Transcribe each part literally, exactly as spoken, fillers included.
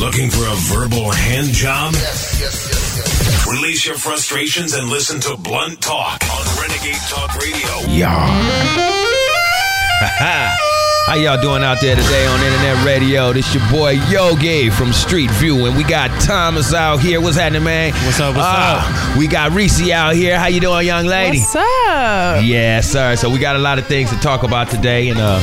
Looking for a verbal hand job? Yes, yes, yes, yes, yes. Release your frustrations and listen to Blunt Talk on Renegade Talk Radio. Yeah. How y'all doing out there today on Internet Radio? This your boy Yogi from Street View, and we got Thomas out here. What's happening, man? What's up, what's uh, up? We got Reese out here. How you doing, young lady? What's up? Yeah, sir. So we got a lot of things to talk about today, and uh,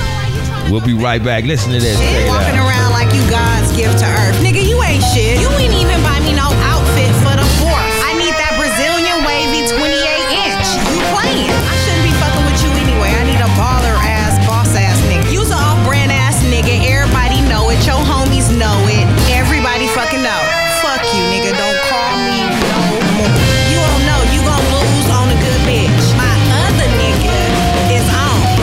we'll be right back. Listen to this. Shit, walking out. Around like you God's gift to earth. Nigga, you ain't shit. You ain't even buy me no outfit for the fourth. I need that Brazilian wavy twenty-eight inch. You playing. I shouldn't be fucking with you anyway. I need a baller ass. Everybody know it, your homies know it, everybody fucking know. Fuck you, nigga, don't call me no more. You don't know, you gon' lose on a good bitch. My other nigga is on,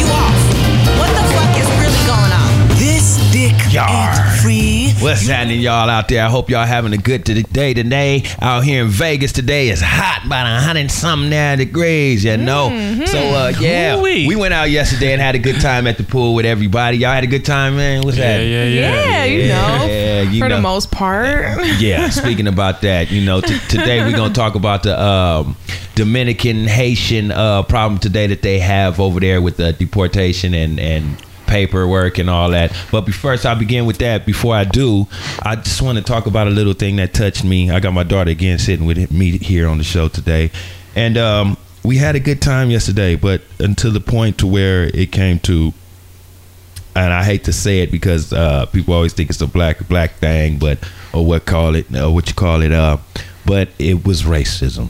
you off. What the fuck is really going on? This dick ain't free. What's happening, y'all out there? I hope y'all having a good day today. Out here in Vegas today, it's hot, about a hundred and something nine degrees, you know. Mm-hmm. So uh, yeah, Ooh-wee. we went out yesterday and had a good time at the pool with everybody. Y'all had a good time, man. What's yeah, that? Yeah, yeah, yeah. Yeah, you know, yeah, you for know. the most part. Yeah. Speaking about that, you know, t- today we're gonna talk about the um, Dominican Haitian uh, problem today that they have over there with the deportation and and. paperwork and all that. But first I begin with that. Before I do, I just want to talk about a little thing that touched me. I got my daughter again sitting with me here on the show today, and um, we had a good time yesterday, but until the point to where it came to, and I hate to say it because uh, people always think it's a black black thing, but or what call it or what you call it uh, but it was racism.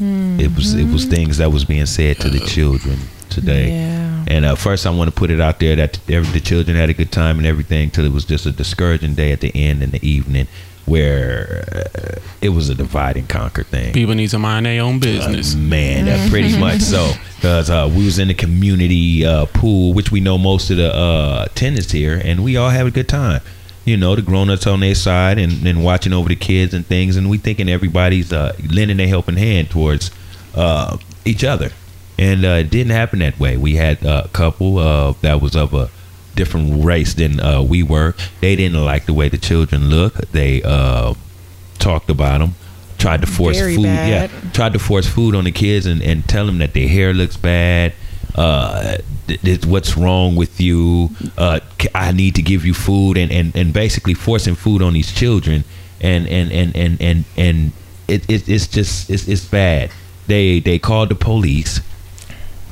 Mm-hmm. It was it was things that was being said to the children today. Yeah. And uh, first I want to put it out there that every, the children had a good time and everything till it was just a discouraging day at the end in the evening where uh, it was a divide and conquer thing. People need to mind their own business. Uh, man, that pretty much so. Because uh, we was in the community uh, pool, which we know most of the uh, tenants here, and we all have a good time. You know, the grown-ups on their side and, and watching over the kids and things, and we thinking everybody's uh, lending a helping hand towards uh, each other. And uh, it didn't happen that way. We had a couple uh, that was of a different race than uh, we were. They didn't like the way the children looked. They uh, talked about them, tried to force Very food. Bad. Yeah, tried to force food on the kids and, and tell them that their hair looks bad. Uh, th- th- what's wrong with you? Uh, I need to give you food, and, and, and basically forcing food on these children. And and and and and, and it, it it's just it's it's bad. They they called the police.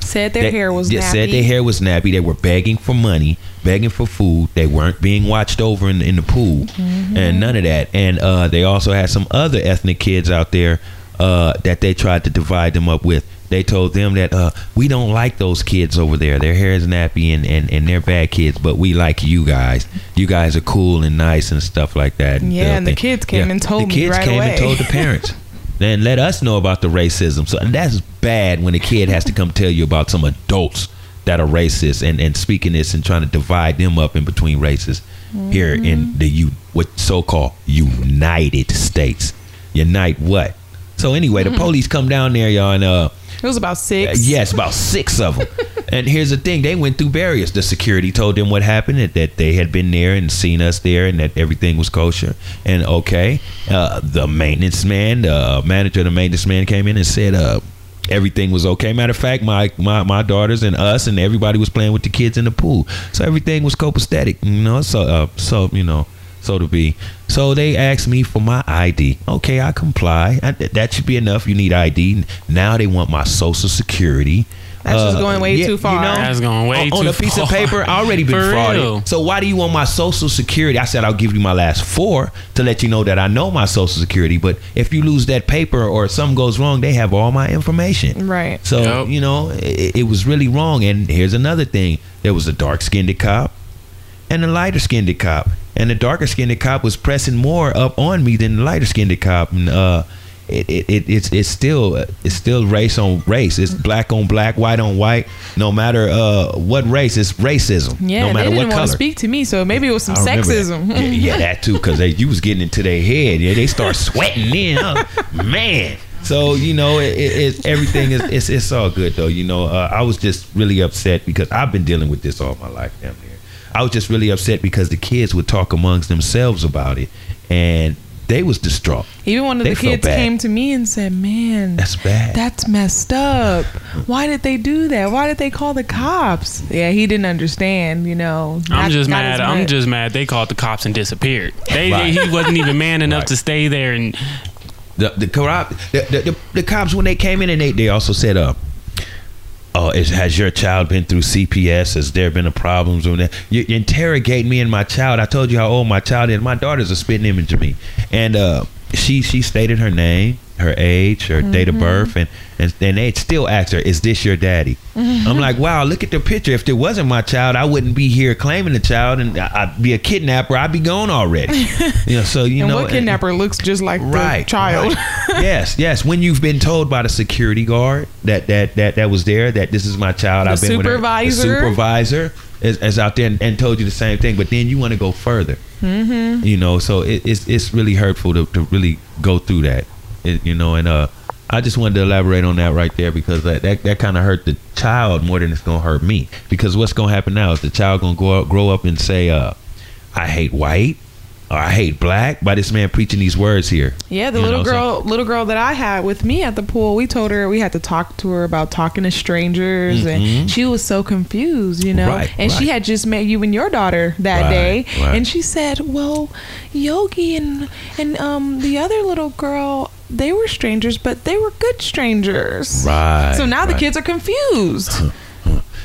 Said their they, hair was nappy. Said their hair was nappy. They were begging for money, begging for food. They weren't being watched over in, in the pool, mm-hmm. and none of that. And uh, they also had some other ethnic kids out there uh, that they tried to divide them up with. They told them that uh, we don't like those kids over there. Their hair is nappy and, and, and they're bad kids, but we like you guys. You guys are cool and nice and stuff like that. And yeah, and the kids came yeah. and told me right away. The kids came away. and told the parents. Then let us know about the racism. So and that's bad when a kid has to come tell you about some adults that are racist and, and speaking this and trying to divide them up in between races mm-hmm. here in the U, what so-called United States. Unite what? So anyway, the mm-hmm. police come down there, y'all, and uh, it was about six. Uh, yes, about six of them. And here's the thing: they went through barriers. The security told them what happened, that, that they had been there and seen us there, and that everything was kosher and okay. Uh, the maintenance man, the manager, the maintenance man came in and said, uh, everything was okay. Matter of fact, my, my my daughters and us and everybody was playing with the kids in the pool, so everything was copacetic, you know. So uh, so you know. So to be. So they asked me for my I D. Okay, I comply. I, that should be enough. You need I D. Now they want my social security. That's uh, just going way yeah, too far. You know, that's going way on, too far. On a piece far. of paper, I already been for frauded. Real. So why do you want my social security? I said I'll give you my last four to let you know that I know my social security. But if you lose that paper or something goes wrong, they have all my information. Right. So, yep. you know, it, it was really wrong. And here's another thing. There was a dark-skinned cop and a lighter-skinned cop. And the darker-skinned cop was pressing more up on me than the lighter-skinned cop. And uh, it, it, it it's it's still it's still race on race. It's black on black, white on white. No matter uh, what race, it's racism. Yeah, no matter they didn't what want color. To speak to me, so maybe it was some sexism. That. Yeah, yeah, that too, because you was getting into their head. Yeah, they start sweating in, huh? Man. So you know, it, it, it, everything is it's it's all good though. You know, uh, I was just really upset because I've been dealing with this all my life, damn near. I was just really upset because the kids would talk amongst themselves about it, and they was distraught. Even one of they the kids bad. came to me and said, man, that's bad. That's messed up. Why did they do that? Why did they call the cops? Yeah, he didn't understand, you know. Not, I'm just mad. I'm just mad they called the cops and disappeared. They, right. they He wasn't even man enough right. to stay there. And the the, corrupt, the, the, the, the cops, when they came in, and they, they also said, uh, oh, is, has your child been through C P S? Has there been a problem? You, you interrogate me and my child. I told you how old my child is. My daughter's a spitting image of me. And uh, she she stated her name, her age, her mm-hmm. date of birth, and, and, and they still asked her, is this your daddy? Mm-hmm. I'm like, wow, look at the picture. If it wasn't my child, I wouldn't be here claiming the child, and I, I'd be a kidnapper. I'd be gone already. You know, so, you and know, what kidnapper and, looks just like right, the child. Right. Yes, yes. When you've been told by the security guard that that that, that was there, that this is my child. The I've been supervisor. With her, the supervisor is, is out there and, and told you the same thing, but then you want to go further. Mm-hmm. You know, so it, it's, it's really hurtful to, to really go through that. It, you know, and uh, I just wanted to elaborate on that right there, because that that, that kind of hurt the child more than it's gonna hurt me. Because what's gonna happen now is the child gonna go out, grow up and say, uh, "I hate white" or "I hate black" by this man preaching these words here. Yeah, the you little know, girl, so. little girl that I had with me at the pool, we told her we had to talk to her about talking to strangers, mm-hmm. and she was so confused, you know. Right, and right. she had just met you and your daughter that right, day, right. and she said, "Well, Yogi and and um the other little girl." They were strangers, but they were good strangers. Right. So now right. the kids are confused. So,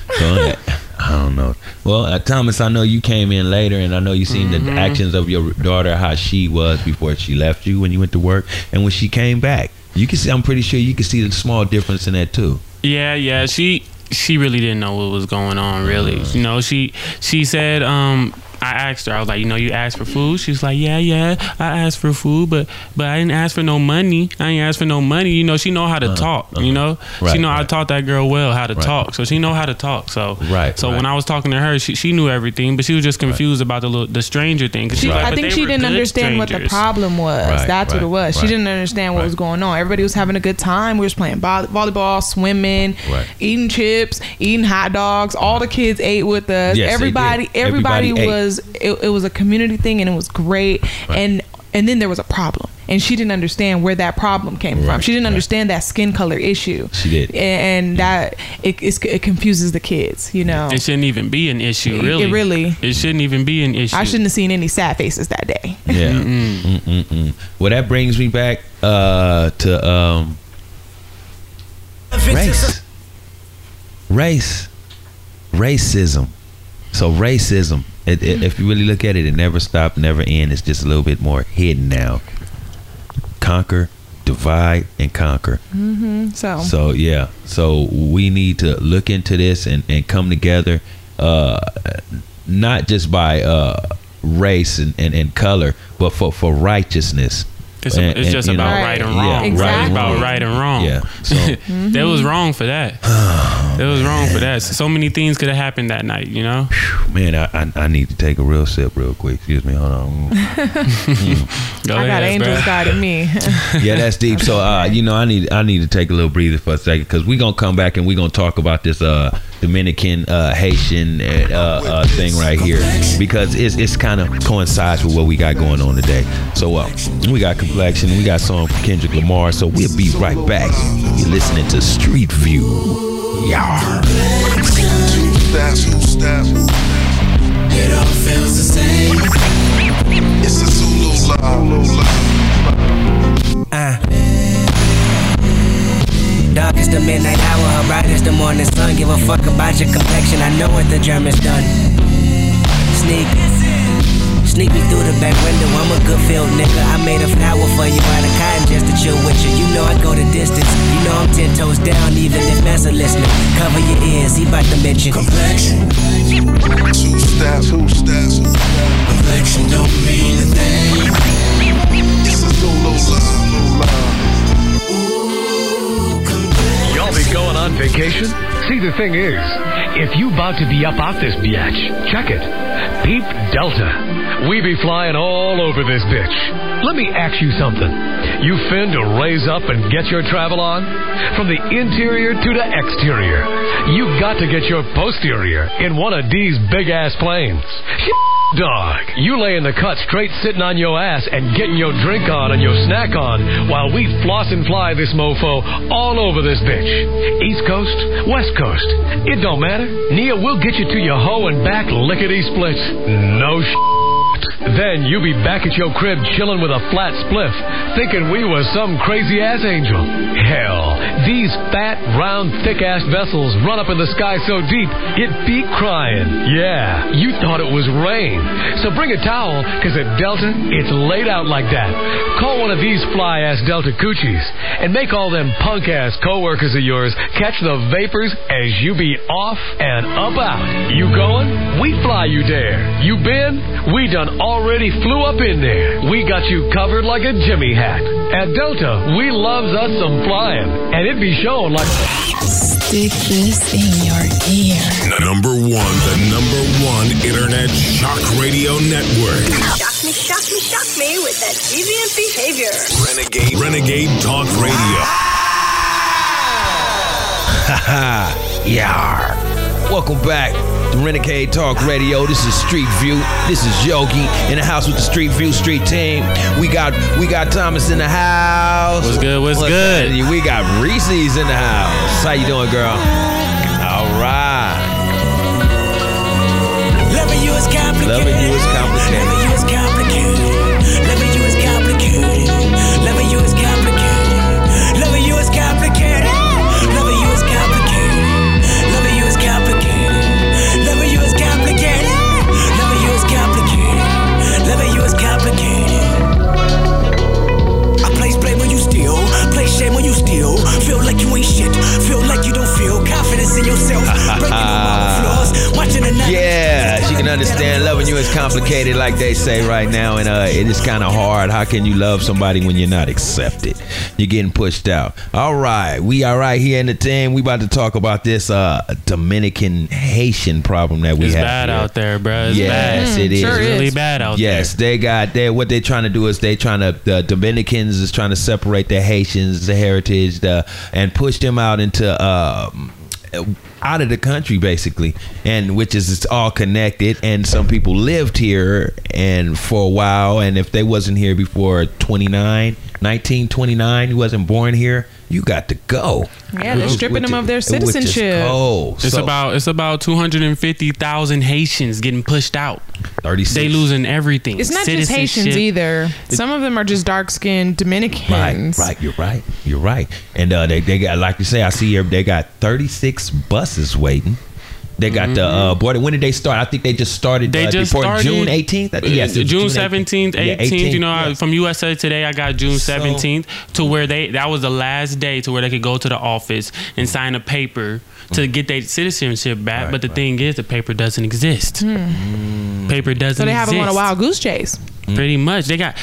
I don't know. Well, uh, Thomas, I know you came in later, and I know you seen mm-hmm. the actions of your daughter, how she was before she left you when you went to work, and when she came back. You can see. I'm pretty sure you can see the small difference in that too. Yeah, yeah. She she really didn't know what was going on. Really, uh, you know. She she said. Um, I asked her, I was like, you know, you asked for food? She was like, yeah, yeah, I asked for food, but but I didn't ask for no money. I didn't ask for no money. You know, she know how to uh-huh, talk, uh-huh. you know? Right, she know right. I taught that girl well how to right. talk, so she know how to talk. So right, so right. when I was talking to her, she, she knew everything, but she was just confused right. about the little, the stranger thing. Cause she right. was like, I think she didn't understand strangers. what the problem was. Right, That's right, what it was. Right, she didn't understand what right. was going on. Everybody was having a good time. We was playing bo- volleyball, swimming, right. eating chips, eating hot dogs. All the kids ate with us. Yes, everybody, everybody, everybody was... It, it was a community thing, and it was great, right. and and then there was a problem, and she didn't understand where that problem came right. from. She didn't right. understand that skin color issue. She did, and, and yeah. that it, it's, it confuses the kids. You know, it shouldn't even be an issue. Really, it really, it shouldn't even be an issue. I shouldn't have seen any sad faces that day. Yeah. Mm-mm. Mm-mm-mm. Well, that brings me back uh, to um, race, race, racism. So racism. It, it, if you really look at it, it never stopped, never end. It's just a little bit more hidden now. Conquer, divide, and conquer. Mm-hmm. So, so yeah. So we need to look into this and, and come together, uh, not just by uh, race and, and, and color, but for, for righteousness. It's, and, a, it's and, just about know, right and wrong. Yeah, exactly. It's about right and wrong. Yeah. So mm-hmm. that was wrong for that. Oh, that was man. wrong for that. So many things could have happened that night, you know? Whew, man, I, I I need to take a real sip real quick. Excuse me. Hold on. mm. Go I got angels guiding me. Yeah, that's deep. So, uh, you know, I need I need to take a little breather for a second, because we're going to come back and we're going to talk about this uh, Dominican, uh, Haitian uh, uh, thing right here, because it's, it's kind of coincides with what we got going on today. So uh, we got complete Election. We got a song from Kendrick Lamar, so we'll be right back. You're listening to Street View. Yar. It all feels the same. It's a Zulu love. Uh. Dark is the midnight hour, bright is the morning sun. Give a fuck about your complexion. I know what the Germans done. Sneak. Sneak me through the back window, I'm a good field nigga. I made a flower for you out of cotton just to chill with you. You know I go the distance, you know I'm ten toes down, even if that's a listener. Cover your ears, he bout to mention complexion. Two steps, two steps. Complexion don't mean a thing. It's a solo love. Y'all be going on vacation? See, the thing is, if you bout to be up out this biatch, check it. Peep Delta. We be flying all over this bitch. Let me ask you something. You fin to raise up and get your travel on? From the interior to the exterior. You've got to get your posterior in one of these big-ass planes. Dog, you lay in the cut straight sitting on your ass and getting your drink on and your snack on while we floss and fly this mofo all over this bitch. East Coast, West Coast, it don't matter. Nia, we'll get you to your hoe and back lickety-split. No shit. Then you be back at your crib chilling with a flat spliff, thinking we were some crazy-ass angel. Hell, these fat, round, thick-ass vessels run up in the sky so deep, it be crying. Yeah, you thought it was rain. So bring a towel, because at Delta, it's laid out like that. Call one of these fly-ass Delta coochies, and make all them punk-ass co-workers of yours catch the vapors as you be off and about. You going? We fly you there. You been? We done already flew up in there. We got you covered like a Jimmy hat. At Delta, we loves us some flying, and it be shown like stick this in your ear. Number one, the number one internet shock radio network. Shock me, shock me, shock me with that deviant behavior. Renegade, Renegade Talk Radio. Haha, yar. Welcome back to Renegade Talk Radio. This is Street View. This is Yogi in the house with the Street View Street Team. We got we got Thomas in the house. What's good? What's, what's good? good? We got Reese in the house. How you doing, girl? All right. Loving you is complicated. Loving you is complicated. Loving you is complicated. Loving you is complicated. Loving you is complicated. Loving you is complicated. Loving you is complicated. Play shame when you steal. Feel like you ain't shit. Feel like you don't feel confidence in yourself. Breaking uh, flaws. Watching the night. Yeah, she can understand loving you is complicated, like they say right now, and uh, it is kind of hard. How can you love somebody when you're not accepted? You're getting pushed out. All right, we are right here in the team. We about to talk about this uh, Dominican Haitian problem that we it's have. It's bad here. out there, bro. It's yes, bad. it is. Sure it's really is. bad out yes, there. Yes, they got they what they're trying to do is they trying to the Dominicans is trying to separate their Haitians, the heritage, the, and push them out into uh, out of the country, basically, and which is it's all connected. And some people lived here and for a while, and if they wasn't here before twenty-nine, nineteen twenty-nine, you wasn't born here, you got to go. Yeah, they're stripping them of their citizenship. Oh, it's so, about it's about two hundred and fifty thousand Haitians getting pushed out. Thirty-six. They losing everything. It's not just Haitians either. Some of them are just dark-skinned Dominicans. Right, right. You're right. You're right. And uh, they they got, like you say, I see here they got thirty-six buses waiting. They got mm-hmm. the uh, board. When did they start? I think they just started. They uh, just before started June eighteenth. I think, yes, June seventeenth, eighteenth. You know, yeah. I, from U S A Today, I got June seventeenth so, to where they that was the last day to where they could go to the office and sign a paper to mm-hmm. get their citizenship back. Right, but the right. thing is, the paper doesn't exist. Mm. Paper doesn't. So they have exist. them on a wild goose chase. Mm. Pretty much, they got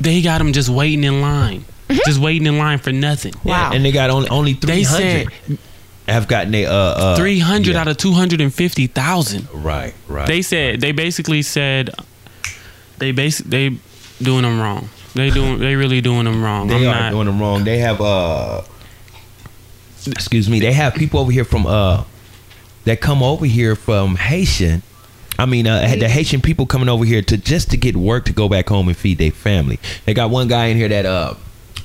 they got them just waiting in line, mm-hmm. just waiting in line for nothing. Wow, yeah, and they got only only three hundred. Have gotten they uh, uh three hundred yeah. out of two hundred fifty thousand. Right, right. They said right. they basically said they basically they doing them wrong. They doing they really doing them wrong. They I'm are not, doing them wrong. They have uh excuse me. They have people over here from uh that come over here from Haitian. I mean, uh, the Haitian people coming over here to just to get work to go back home and feed their family. They got one guy in here that uh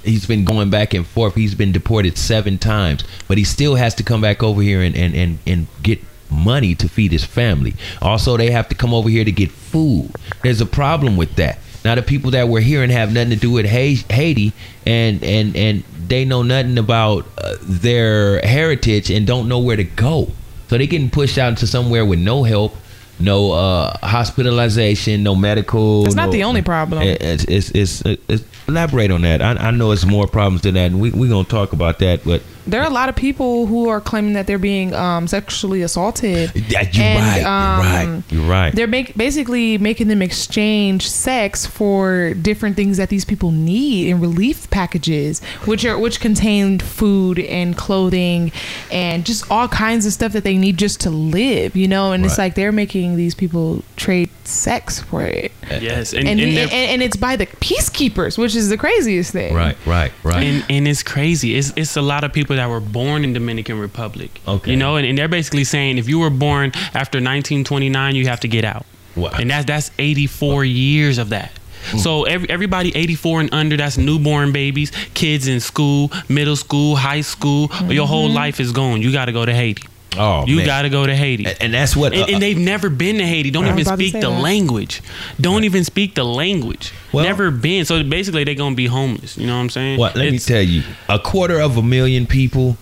he's been going back and forth. He's been deported seven times, but he still has to come back over here and, and, and, and get money to feed his family. Also, they have to come over here to get food. There's a problem with that. Now, the people that were here and have nothing to do with Haiti and and, and they know nothing about uh, their heritage and don't know where to go. So they're getting pushed out into somewhere with no help. No uh, hospitalization, no medical. It's not no, the only problem. It's, it's, it's, it's, it's elaborate on that. I, I know it's more problems than that, and we, we're going to talk about that. But there are a lot of people who are claiming that they're being um, sexually assaulted. You're and, right. Um, you're right. You're right. They're make, basically making them exchange sex for different things that these people need in relief packages, which are which contain food and clothing and just all kinds of stuff that they need just to live. You know, and right. it's like they're making these people trade sex for it. Yes, and and, and, and and it's by the peacekeepers, which is the craziest thing. Right, right, right. And, and it's crazy. It's it's a lot of people that were born in Dominican Republic. Okay. You know, and, and they're basically saying if you were born after nineteen twenty-nine, you have to get out. Wow. And that's that's eighty-four wow. years of that. Mm. So every, everybody eighty-four and under, that's newborn babies, kids in school, middle school, high school. Mm-hmm. Your whole life is gone. You got to go to Haiti. Oh, you man. gotta go to Haiti, and, and that's what. Uh, and, and they've never been to Haiti. Don't even speak the that. language. Don't right. even speak the language. Well, never been. So basically, they're gonna be homeless. You know what I'm saying? Well, let it's, me tell you, a quarter of a million people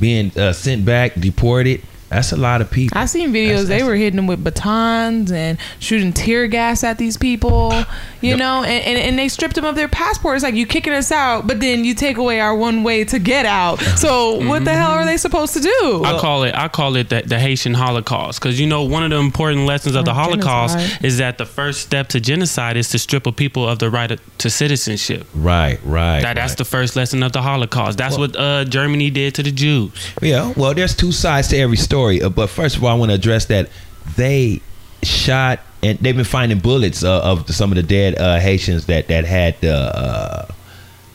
being uh, sent back, deported. That's a lot of people. I've seen videos. That's, they that's, were hitting them with batons and shooting tear gas at these people, you yep. know, and, and, and they stripped them of their passports. Like, you kicking us out, but then you take away our one way to get out. So mm-hmm. what the hell are they supposed to do? I call it I call it the, the Haitian Holocaust, because, you know, one of the important lessons of the Holocaust genocide. is that the first step to genocide is to strip a people of the right to citizenship. Right, right. That, right. That's the first lesson of the Holocaust. That's well, what uh, Germany did to the Jews. Yeah, well, there's two sides to every story. But first of all, I want to address that they shot, and they've been finding bullets uh, of some of the dead uh, Haitians that that had uh,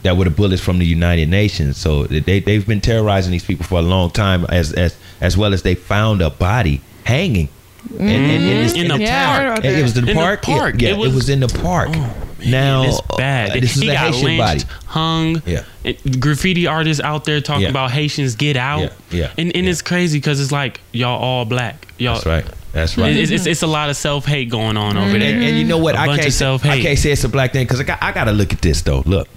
that were the bullets from the United Nations. So they they've been terrorizing these people for a long time, as as as well as they found a body hanging mm-hmm. and, and, and it's, in the yeah, park. It was in the park. park. Yeah, yeah, it, was, it was in the park. Oh. Man, now it's bad. Uh, this is he a got Haitian lynched, body. hung. Yeah. It, graffiti artists out there talking yeah. about Haitians get out. Yeah. yeah. And and yeah. it's crazy because it's like y'all all black. Y'all. That's right. That's right. It's, it's, it's a lot of self hate going on over mm-hmm. there. And, and you know what? A I can't. Say, I can't say it's a black thing because I got. I got to look at this though. Look,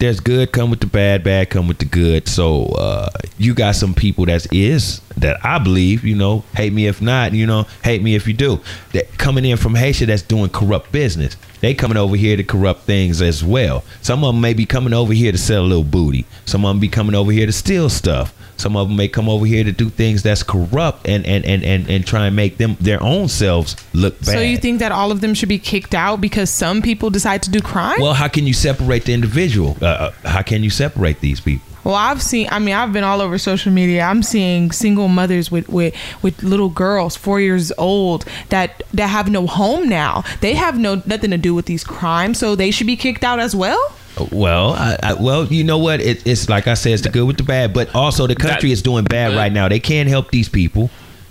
there's good come with the bad, bad come with the good. So uh, you got some people that is that I believe, you know, hate me if not, you know, hate me if you do. That coming in from Haiti that's doing corrupt business. They coming over here to corrupt things as well. Some of them may be coming over here to sell a little booty. Some of them be coming over here to steal stuff. Some of them may come over here to do things that's corrupt and and, and, and, and try and make them their own selves look bad. So you think that all of them should be kicked out because some people decide to do crime? Well, how can you separate the individual? Uh, how can you separate these people? Well, I've seen, I mean, I've been all over social media. I'm seeing single mothers with, with, with little girls, four years old, that, that have no home now. They have no nothing to do with these crimes, so they should be kicked out as well? Well, I, I, well, you know what? It, it's like I said, it's the good with the bad, but also the country that, is doing bad right now. They can't help these people.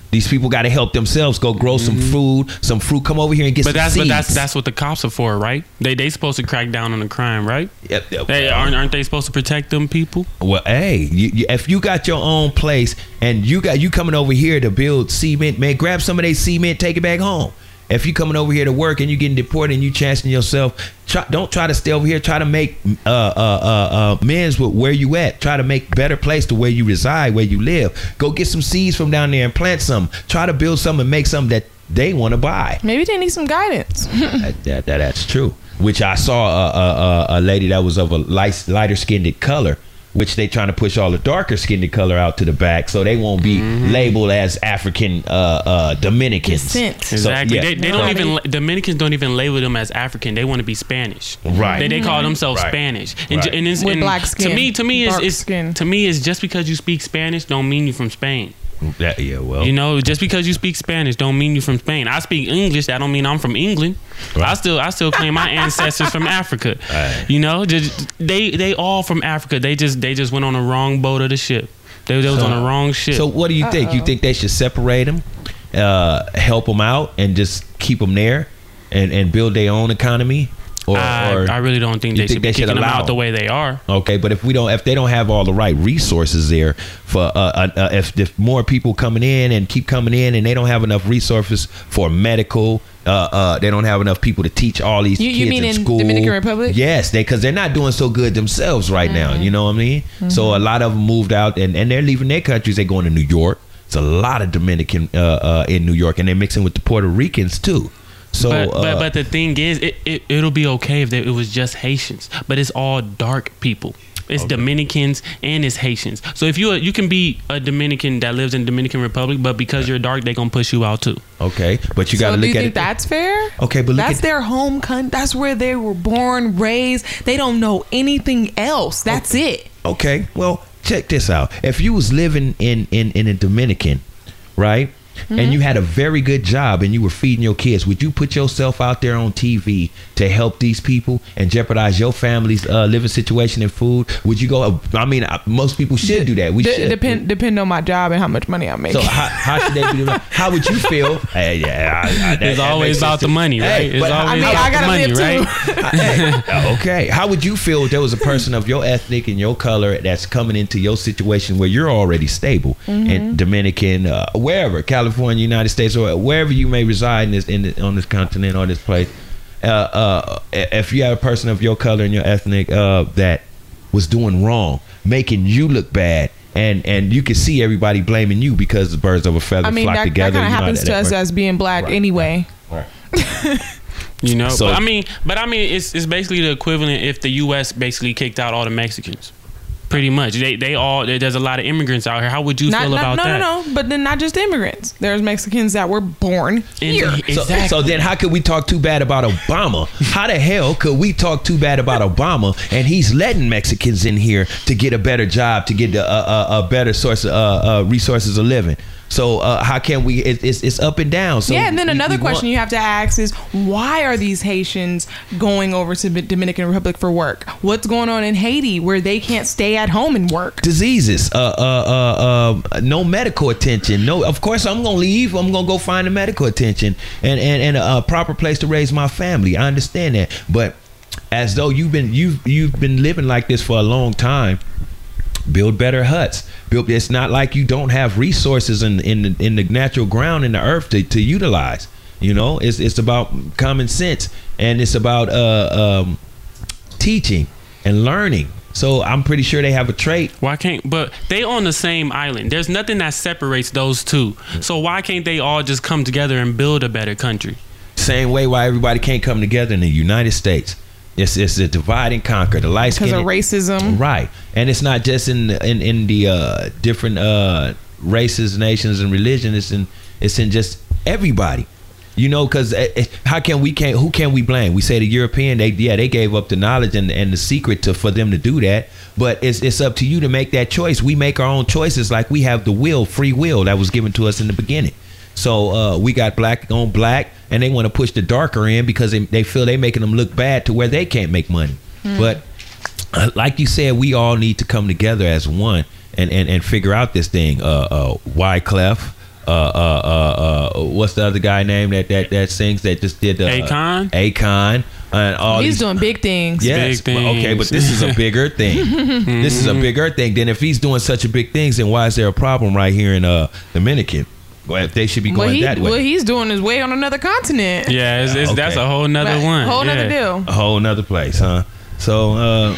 These people got to help themselves. Go grow mm-hmm. some food, some fruit. Come over here and get but some that's, seeds. But that's that's what the cops are for, right? They they supposed to crack down on the crime, right? Yep. yep. Hey, aren't aren't they supposed to protect them people? Well, hey, you, you, if you got your own place and you got you coming over here to build cement, man, grab some of that cement, take it back home. If you coming over here to work and you getting deported and you chancing yourself, try, don't try to stay over here. Try to make uh, uh, uh, uh, amends with where you at. Try to make better place to where you reside, where you live. Go get some seeds from down there and plant some. Try to build some and make something that they want to buy. Maybe they need some guidance. that, that, that, that's true. Which I saw a, a, a lady that was of a light, lighter skinned color, which they trying to push all the darker skinned color out to the back so they won't be mm-hmm. labeled as African uh, uh, Dominicans. Descent. Exactly. So, yeah. They, they don't even Dominicans don't even label them as African. They want to be Spanish. Right. They, they call themselves right. Spanish. And, right. and, it's, With and black skin. To me, to me, it's, it's skin. to me, it's just because you speak Spanish don't mean you're from Spain. That, yeah, well, you know, just because you speak Spanish don't mean you're from Spain. I speak English, that don't mean I'm from England. Right. I still, I still claim my ancestors from Africa. Right. You know, just, they, they all from Africa. They just, they just went on the wrong boat of the ship. They, they was so, on the wrong ship. So, what do you Uh-oh. think? You think they should separate them, uh, help them out, and just keep them there, and, and build their own economy? Or, I, or I really don't think they think should be they kicking should allow them out the way they are. Okay, but if we don't, if they don't have all the right resources there for, uh, uh, uh, if, if more people coming in and keep coming in, and they don't have enough resources for medical, uh, uh, they don't have enough people to teach all these you, kids you mean in school. Dominican Republic? Yes, they because they're not doing so good themselves right mm-hmm. now. You know what I mean? Mm-hmm. So a lot of them moved out, and, and they're leaving their countries. They're going to New York. It's a lot of Dominican uh, uh, in New York, and they're mixing with the Puerto Ricans too. So, but, uh, but but the thing is, it, it, it'll be okay if they, it was just Haitians, but it's all dark people. It's okay. Dominicans and it's Haitians. So if you you can be a Dominican that lives in Dominican Republic, but because yeah. you're dark, they're gonna push you out too. Okay, but you gotta so look do you at think it. That's fair. Okay, but look that's at their home country. That's where they were born, raised. They don't know anything else. That's okay. it. Okay, well check this out. If you was living in in in a Dominican, right? mm-hmm. and you had a very good job and you were feeding your kids, would you put yourself out there on T V to help these people and jeopardize your family's uh, living situation and food? Would you go? I mean, I, most people should do that. We d- should. Depend depend on my job and how much money I make. So how, how should they do that? How would you feel? Hey, yeah, I, I, that, it's that always about the money, right? Hey, it's but, always I mean, about I gotta the money, live right? Too. Hey, okay. How would you feel if there was a person of your ethnic and your color that's coming into your situation where you're already stable mm-hmm. and Dominican, uh, wherever, California, United States, or wherever you may reside in this in the, on this continent or this place? Uh, uh, if you have a person of your color and your ethnic uh, that was doing wrong, making you look bad, and and you can see everybody blaming you because the birds of a feather I mean, flock that, together. That kind of happens to us as being black right. anyway. Right. You know, so, but I mean, but I mean, it's it's basically the equivalent if the U S basically kicked out all the Mexicans. Pretty much, they they all there's a lot of immigrants out here. How would you not, feel not, about no, that? No, no, no. But then not just immigrants. There's Mexicans that were born in, here. Exactly. So, so then, how could we talk too bad about Obama? How the hell could we talk too bad about Obama? And he's letting Mexicans in here to get a better job, to get a, a, a better source of uh, uh, resources of living. So uh, how can we? It, it's it's up and down. So yeah, and then we, another we question want, you have to ask is why are these Haitians going over to the Dominican Republic for work? What's going on in Haiti where they can't stay at home and work? Diseases, uh, uh, uh, uh, no medical attention. No, of course I'm gonna leave. I'm gonna go find the medical attention and and and a, a proper place to raise my family. I understand that, but as though you've been you've you've been living like this for a long time. Build better huts. Build. It's not like you don't have resources in in the, in the natural ground in the earth to, to utilize. You know, it's it's about common sense and it's about uh, um, teaching and learning. So I'm pretty sure they have a trait. Why can't? But they on the same island. There's nothing that separates those two. So why can't they all just come together and build a better country? Same way why everybody can't come together in the United States. It's it's a divide and conquer. The light skin because of racism, right? And it's not just in in in the uh, different uh, races, nations, and religion. It's in it's in just everybody, you know. Because how can we can't who can we blame? We say the European. They yeah they gave up the knowledge and, and the secret to for them to do that. But it's it's up to you to make that choice. We make our own choices, like we have the will, free will that was given to us in the beginning. So uh, we got black on black and they want to push the darker end because they, they feel they making them look bad to where they can't make money. Mm. But uh, like you said, we all need to come together as one and, and, and figure out this thing. Uh, uh, Wyclef. Uh, uh, uh, uh, what's the other guy name that, that, that sings that just did the Akon? Uh, Akon. And all he's these, doing big things. Yes, big things. Okay, but this is a bigger thing. mm-hmm. This is a bigger thing. Then if he's doing such a big things, then why is there a problem right here in uh, Dominican? They should be going well, he, that way. What he's doing is way on another continent. Yeah, it's, it's, okay. That's a whole nother right. one. Whole yeah. nother deal. A whole nother place, huh? So, uh,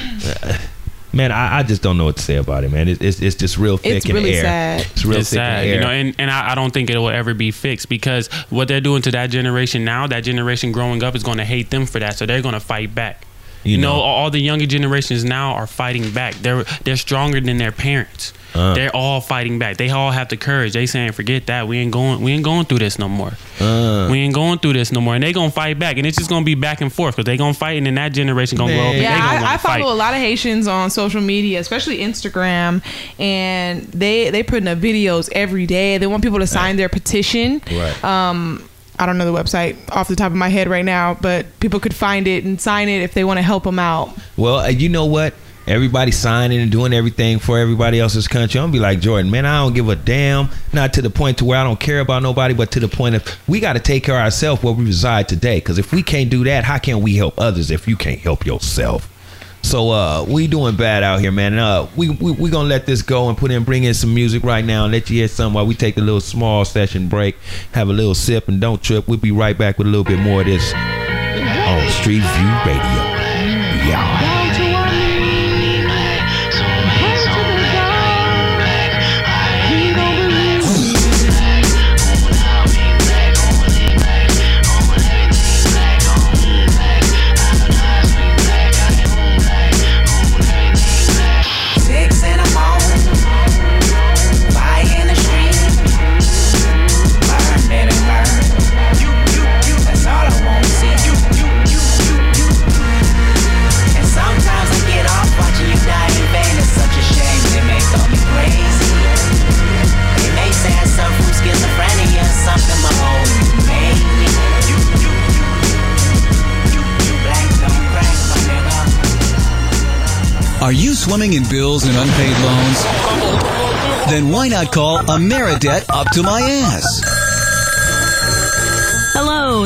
man, I, I just don't know what to say about it, man. It's it's, it's just real thick it's in really the air. Sad. It's real it's thick sad, in the air. You know, and and I, I don't think it will ever be fixed because what they're doing to that generation now, that generation growing up is going to hate them for that. So they're going to fight back. You know, no, all the younger generations now are fighting back. They're they're stronger than their parents. Uh, they're all fighting back. They all have the courage. They saying, "Forget that. We ain't going. We ain't going through this no more. Uh, we ain't going through this no more." And they gonna fight back, and it's just gonna be back and forth because they gonna fight, and then that generation gonna man. grow up. And yeah, they gonna I, I follow fight. a lot of Haitians on social media, especially Instagram, and they they putting up videos every day. They want people to sign right. their petition. Right. Um, I don't know the website off the top of my head right now, but people could find it and sign it if they want to help them out. Well, you know what? Everybody signing and doing everything for everybody else's country. I'm gonna be like Jordan, man, I don't give a damn. Not to the point to where I don't care about nobody, but to the point of we got to take care of ourselves where we reside today. Because if we can't do that, how can we help others if you can't help yourself? So uh, we doing bad out here, man. Uh, we we we gonna let this go and put in, bring in some music right now and let you hear something while we take a little small session break, have a little sip, and don't trip. We'll be right back with a little bit more of this on Street View Radio. Yeah. Are you swimming in bills and unpaid loans? Then why not call AmeriDebt Up to My Ass? Hello,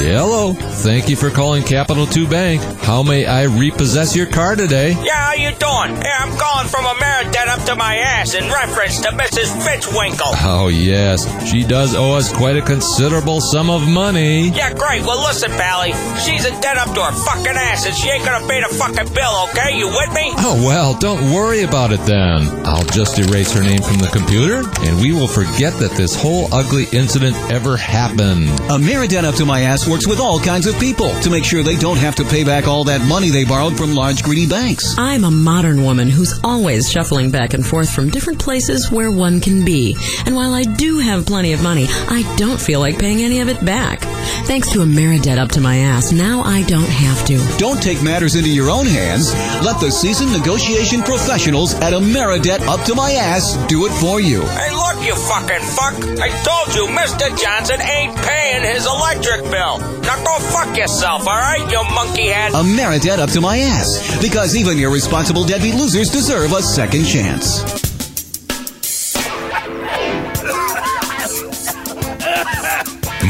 Yeah, hello. Thank you for calling Capital Two Bank. How may I repossess your car today? Yeah, how you doing? Yeah, I'm calling from AmeriDebt Up to My Ass in reference to Missus Fitzwinkle. Oh, yes. She does owe us quite a considerable sum of money. Yeah, great. Well, listen, Pally. She's in debt up to her fucking ass, and she ain't gonna pay the fucking bill, okay? You with me? Oh, well, don't worry about it then. I'll just erase her name from the computer, and we will forget that this whole ugly incident ever happened. AmeriDebt Up to My Ass works with all kinds of people to make sure they don't have to pay back all that money they borrowed from large, greedy banks. I'm a modern woman who's always shuffling back and forth from different places where one can be. And while I do have plenty of money, I don't feel like paying any of it back. Thanks to AmeriDebt Up to My Ass, now I don't have to. Don't take matters into your own hands. Let the seasoned negotiation professionals at AmeriDebt Up to My Ass do it for you. Hey, look, you fucking fuck. I told you Mister Johnson ain't paying his electric bill. Now go fuck yourself, all right, you monkey head. AmeriDebt Up to My Ass, because even irresponsible deadbeat losers deserve a second chance.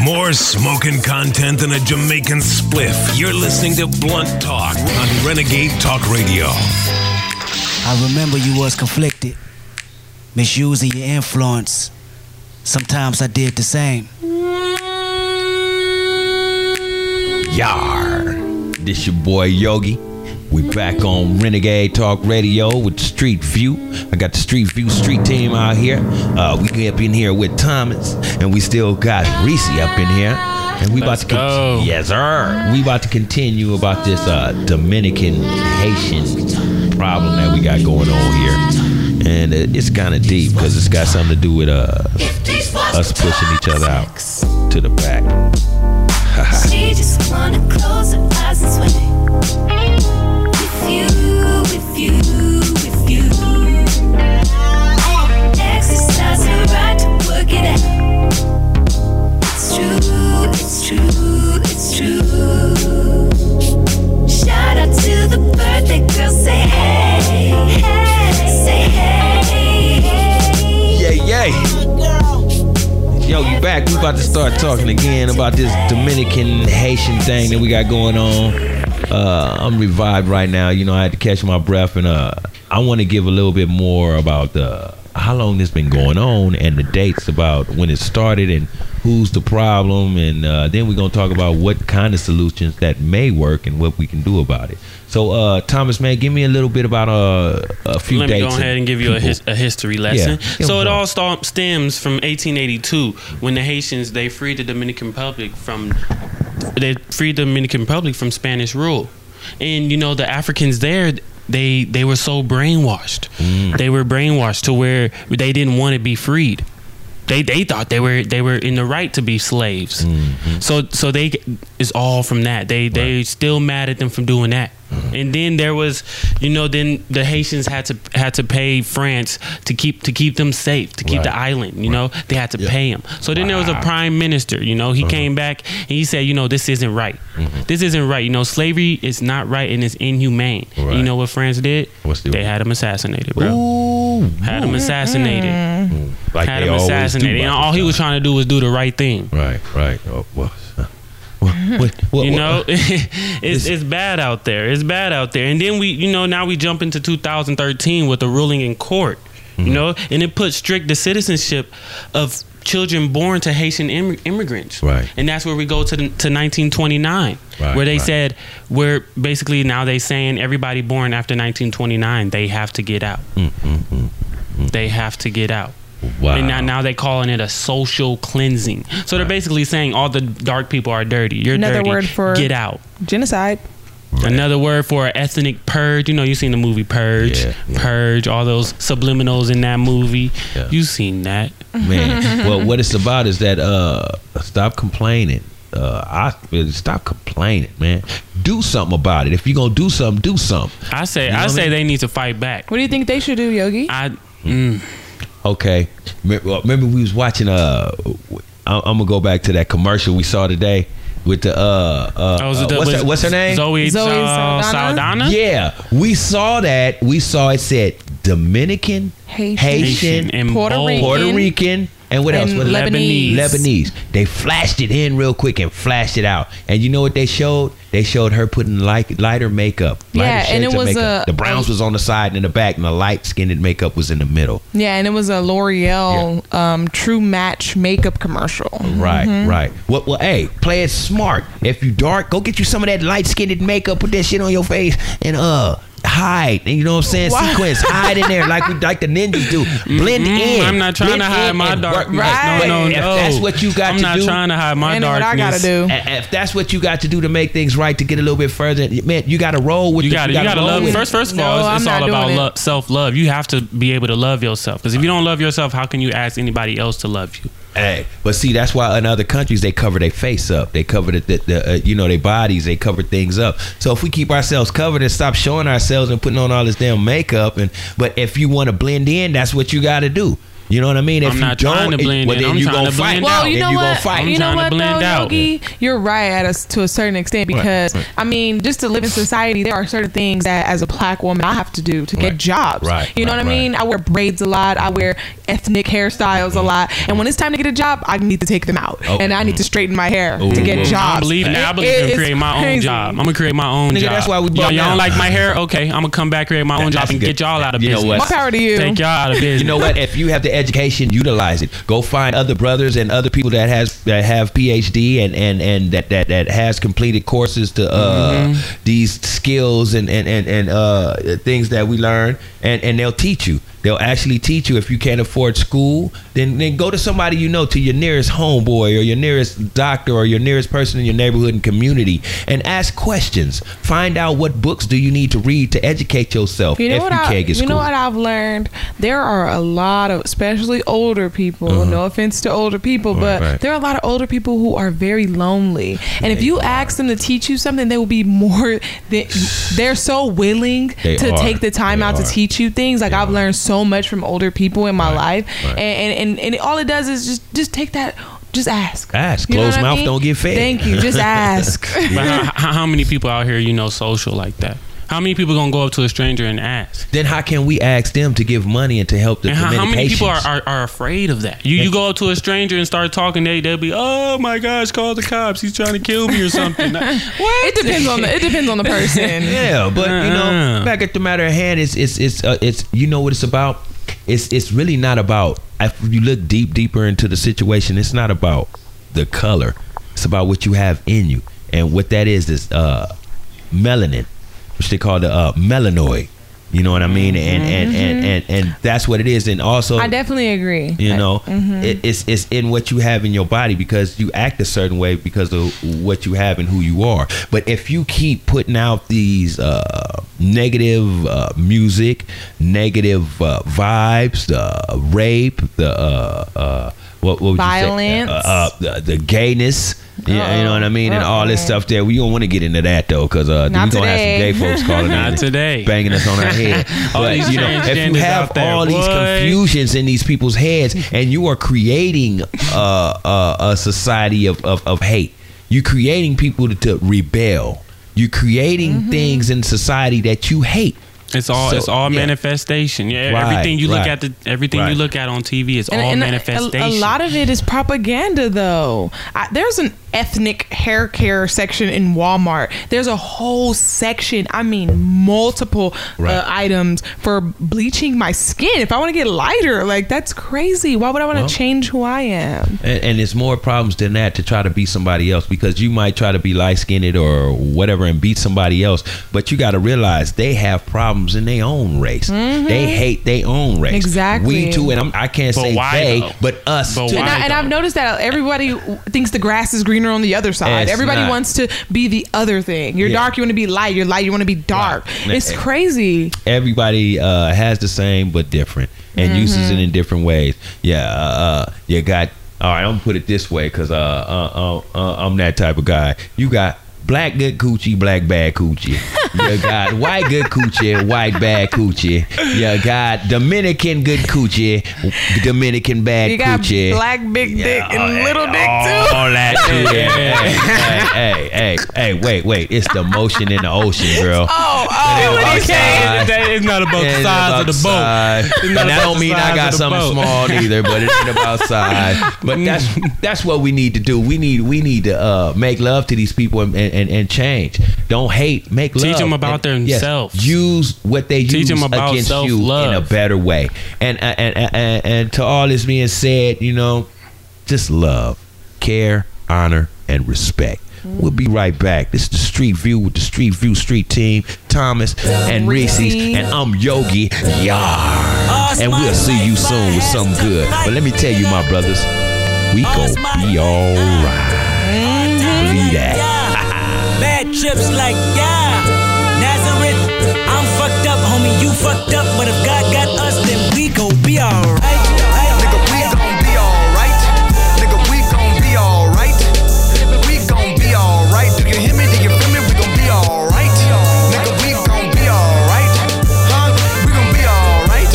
More smoking content than a Jamaican spliff. You're listening to Blunt Talk on Renegade Talk Radio. I remember you was conflicted, misusing your influence. Sometimes I did the same. Yar, this your boy Yogi. We back on Renegade Talk Radio with Street View. I got the Street View Street Team out here. Uh, we up in here with Thomas, and we still got Reese up in here. And we Let's about to go. Con- yes, sir. We about to continue about this uh, Dominican Haitian problem that we got going on here, and it, it's kind of deep because it's got something to do with uh, us pushing each other out to the back. She just wanna close her eyes and sway. You, with you, with you. Exercise your right to work it out. It's true, it's true, it's true. Shout out to the birthday girl, say hey, hey, say hey. Yay, yay. Yo, you back. We about to start talking again about this Dominican Haitian thing that we got going on. Uh, I'm revived right now. You know, I had to catch my breath, and uh, I want to give a little bit more about uh, how long this been going on and the dates about when it started and who's the problem, and uh, then we're going to talk about what kind of solutions that may work and what we can do about it. So, uh, Thomas, man, give me a little bit about uh, a few dates. Let me dates go ahead and give you a, his, a history lesson. Yeah, so it all st- stems from eighteen eighty-two when the Haitians, they freed the Dominican Republic from... They freed the Dominican Republic from Spanish rule. And, you know, the Africans there, they they were so brainwashed. Mm. They were brainwashed to where they didn't want to be freed. They they thought they were they were in the right to be slaves. Mm-hmm. So so they it's all from that. They right. they still mad at them from doing that. Mm-hmm. And then there was, you know, then the Haitians had to had to pay France to keep to keep them safe, to keep right. the island. You right. know, they had to yep. pay them. So then wow. there was a prime minister. You know, he mm-hmm. came back and he said, you know, this isn't right. Mm-hmm. This isn't right. You know, slavery is not right and it's inhumane. Right. You know what France did? What's the they word? Had him assassinated, bro. Ooh. Had him assassinated. Mm-hmm. Like had him assassinated. And all he was trying to do was do the right thing. Right. Right. Oh, well. What, what, what, you know, it's it's bad out there. It's bad out there. And then we, you know, now we jump into two thousand thirteen with a ruling in court, mm-hmm. you know, and it put strict the citizenship of children born to Haitian Im- immigrants. Right. And that's where we go to the, to nineteen twenty-nine, right, where they right. said, we're basically now they saying everybody born after nineteen twenty-nine, they have to get out. Mm-hmm, mm-hmm. They have to get out. Wow. And now, now they're calling it a social cleansing. So they're basically saying all the dark people are dirty. You're Another dirty. Another word for get out. Genocide. Right. Another word for ethnic purge. You know, you seen the movie Purge, yeah, yeah. Purge, all those subliminals in that movie. Yeah. You seen that. Man, well, what it's about is that uh, stop complaining. Uh, I stop complaining, man. Do something about it. If you're gonna do something, do something. I say, you know I say, I mean? They need to fight back. What do you think they should do, Yogi? I. Mm. Okay. Remember, we was watching. Uh, I'm gonna go back to that commercial we saw today. With the uh, uh, oh, uh the, what's, her, what's her name? Zoe, Zoe uh, Saldana? Saldana. Yeah, we saw that. We saw it said Dominican, Haitian, Haitian and Puerto, Puerto, Rican, Puerto Rican, and what and else? What Lebanese. Lebanese. They flashed it in real quick and flashed it out. And you know what they showed? They showed her putting light, lighter makeup. Lighter yeah, and it was a, the browns was on the side and in the back, and the light skinned makeup was in the middle. Yeah, and it was a L'Oreal yeah. um, True Match makeup commercial. Right, mm-hmm. right. Well, well, hey, play it smart. If you dark, go get you some of that light skinned makeup. Put that shit on your face and uh. hide, and you know what I'm saying. What? Sequence, hide in there like we, like the ninjas do. Blend mm-hmm. in. I'm not trying Blend to hide my darkness. Right. No, no, no. If that's what you got I'm to do. I'm not trying to hide my darkness. I gotta do. If that's what you got to do to make things right, to get a little bit further, man, you got to roll with. You got to. You got to love. First, first of all, no, it's, it's all about love, self-love. You have to be able to love yourself, because if you don't love yourself, how can you ask anybody else to love you? Hey, but see, that's why in other countries they cover their face up, they cover the, the, the uh, you know, their bodies, they cover things up. So if we keep ourselves covered and stop showing ourselves and putting on all this damn makeup, and but if you want to blend in, that's what you got to do. You know what I mean? If I'm not you trying to blend it, in. Well, I'm you trying to blend well, out. You know you what? Fight. You know what, though, Yogi? You're right at us to a certain extent, because, right. I mean, just to live in society, there are certain things that, as a black woman, I have to do to right. get jobs. Right. You know right. what I mean? Right. I wear braids a lot. I wear ethnic hairstyles mm-hmm. a lot. And when it's time to get a job, I need to take them out. Oh. And I need to straighten my hair Ooh. to get Ooh. jobs. I believe that. I believe I'm going to create my crazy. own job. I'm going to create my own Nigga, job. That's why we Y'all, y'all don't like my hair? Okay, I'm going to come back, create my own job, and get y'all out of business. More power to you. Take y'all out of business. You know what? If you have the education, utilize it. Go find other brothers and other people that has that have P H D and and and that that, that has completed courses to uh mm-hmm. these skills and and and, and uh things that we learn, and and they'll teach you. They'll actually teach you. If you can't afford school, then then go to somebody you know, to your nearest homeboy or your nearest doctor or your nearest person in your neighborhood and community, and ask questions. Find out what books do you need to read to educate yourself. You know if what you I, can't get school. You know what I've learned? There are a lot of, especially older people. Uh-huh. No offense to older people, right, but right. there are a lot of older people who are very lonely. And they if you are. ask them to teach you something, they will be more. They, they're so willing they to are. take the time they out are. to teach you things. Like they I've are. learned so. so much from older people in my right, life right. And, and, and and all it does is just just take that just ask ask you closed mouth I mean? don't get fed. Thank you. Just ask. But how, how many people out here, you know, social like that? How many people gonna go up to a stranger and ask? Then how can we ask them to give money and to help the and how, how many people are, are, are afraid of that? You you go up to a stranger and start talking, they they'll be, oh my gosh, call the cops, he's trying to kill me or something. What? It depends on the it depends on the person. Yeah, but you know, back at the matter at hand, it's it's it's uh, it's you know what it's about. It's it's really not about. If you look deep deeper into the situation, it's not about the color. It's about what you have in you, and what that is is uh, melanin. Which they call the uh, melanoid. You know what I mean? And, mm-hmm. and, and, and, and that's what it is. And also, I definitely agree. You know, I, mm-hmm. it, it's it's in what you have in your body, because you act a certain way because of what you have and who you are. But if you keep putting out these uh, negative uh, music, negative uh, vibes, the uh, rape, the uh, uh, what, what would violence, you say? Uh, uh, the, the gayness. Yeah, you know what I mean, and all this stuff there. We don't want to get into that though, because uh, we are gonna have some gay folks calling out today, banging us on our head. But you know, if you have all these confusions in these people's heads, and you are creating uh, uh, a society of, of, of hate, you're creating people to, to rebel. You're creating mm-hmm. things in society that you hate. It's all so, it's all yeah. manifestation. Yeah, right, everything you right, look at the everything right. you look at on T V is and, all and manifestation. A, a lot of it is propaganda, though. I, there's an ethnic hair care section in Walmart. There's a whole section. I mean, multiple right. uh, items for bleaching my skin if I want to get lighter. Like, that's crazy. Why would I want to well, change who I am? And, and it's more problems than that to try to be somebody else, because you might try to be light skinned or whatever and beat somebody else, but you got to realize they have problems problems in their own race. Mm-hmm. They hate their own race. Exactly. We too, and I'm, I can't but say they, though? But us but too. And, I, and I've noticed that everybody thinks the grass is greener on the other side. It's everybody not. Wants to be the other thing. You're yeah. dark, you want to be light. You're light, you want to be dark. Right. It's crazy. Everybody uh, has the same but different, and mm-hmm. uses it in different ways. Yeah, uh, you got. All right, I'm gonna put it this way, cause uh, uh, uh, uh, I'm that type of guy. You got black good coochie, black bad coochie. You got white good coochie, white bad coochie. You got Dominican good coochie, Dominican bad you coochie. You got black big dick yeah, and hey, little dick all too. All that shit. hey, hey, hey, hey, wait, wait. It's the motion in the ocean, girl. Oh, oh, what he said. It's not about the size of the boat. And that don't mean I got something small either, but it ain't about size. But that's that's what we need to do. We need we need to uh, make love to these people and. and And, and change. Don't hate. Make love. Teach them about and, themselves. Yes, use what they Teach use them about against self-love. You in a better way. And and, and and and to all this being said, you know, just love, care, honor, and respect. Mm. We'll be right back. This is the Street View with the Street View Street Team, Thomas and Reese, and I'm Yogi. Yar. And we'll see you soon with something good. But let me tell you, my brothers, we gon' be all right. Believe that. Bad trips like yeah, Nazareth. I'm fucked up, homie. You fucked up, but if God got us, then we gon' be alright. Hey, nigga, we gon' be alright. Nigga, we gon' be alright. We gon' be alright. Do you hear me? Do you feel me? We gon' be alright. Nigga, we gon' be alright. Huh? We gon' be alright.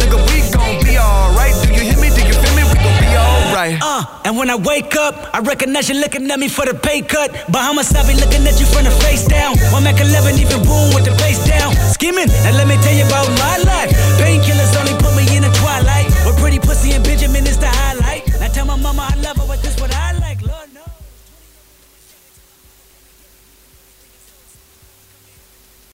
Nigga, we gon' be alright. Do you hear me? Do you feel me? We gon' be alright. Uh. And when I wake up, I recognize you looking at me for the pay cut. Bahamas, I be looking at you from the face down. One Mac eleven, even boom with the face down. Skimming, and let me tell you about my life. Painkillers only put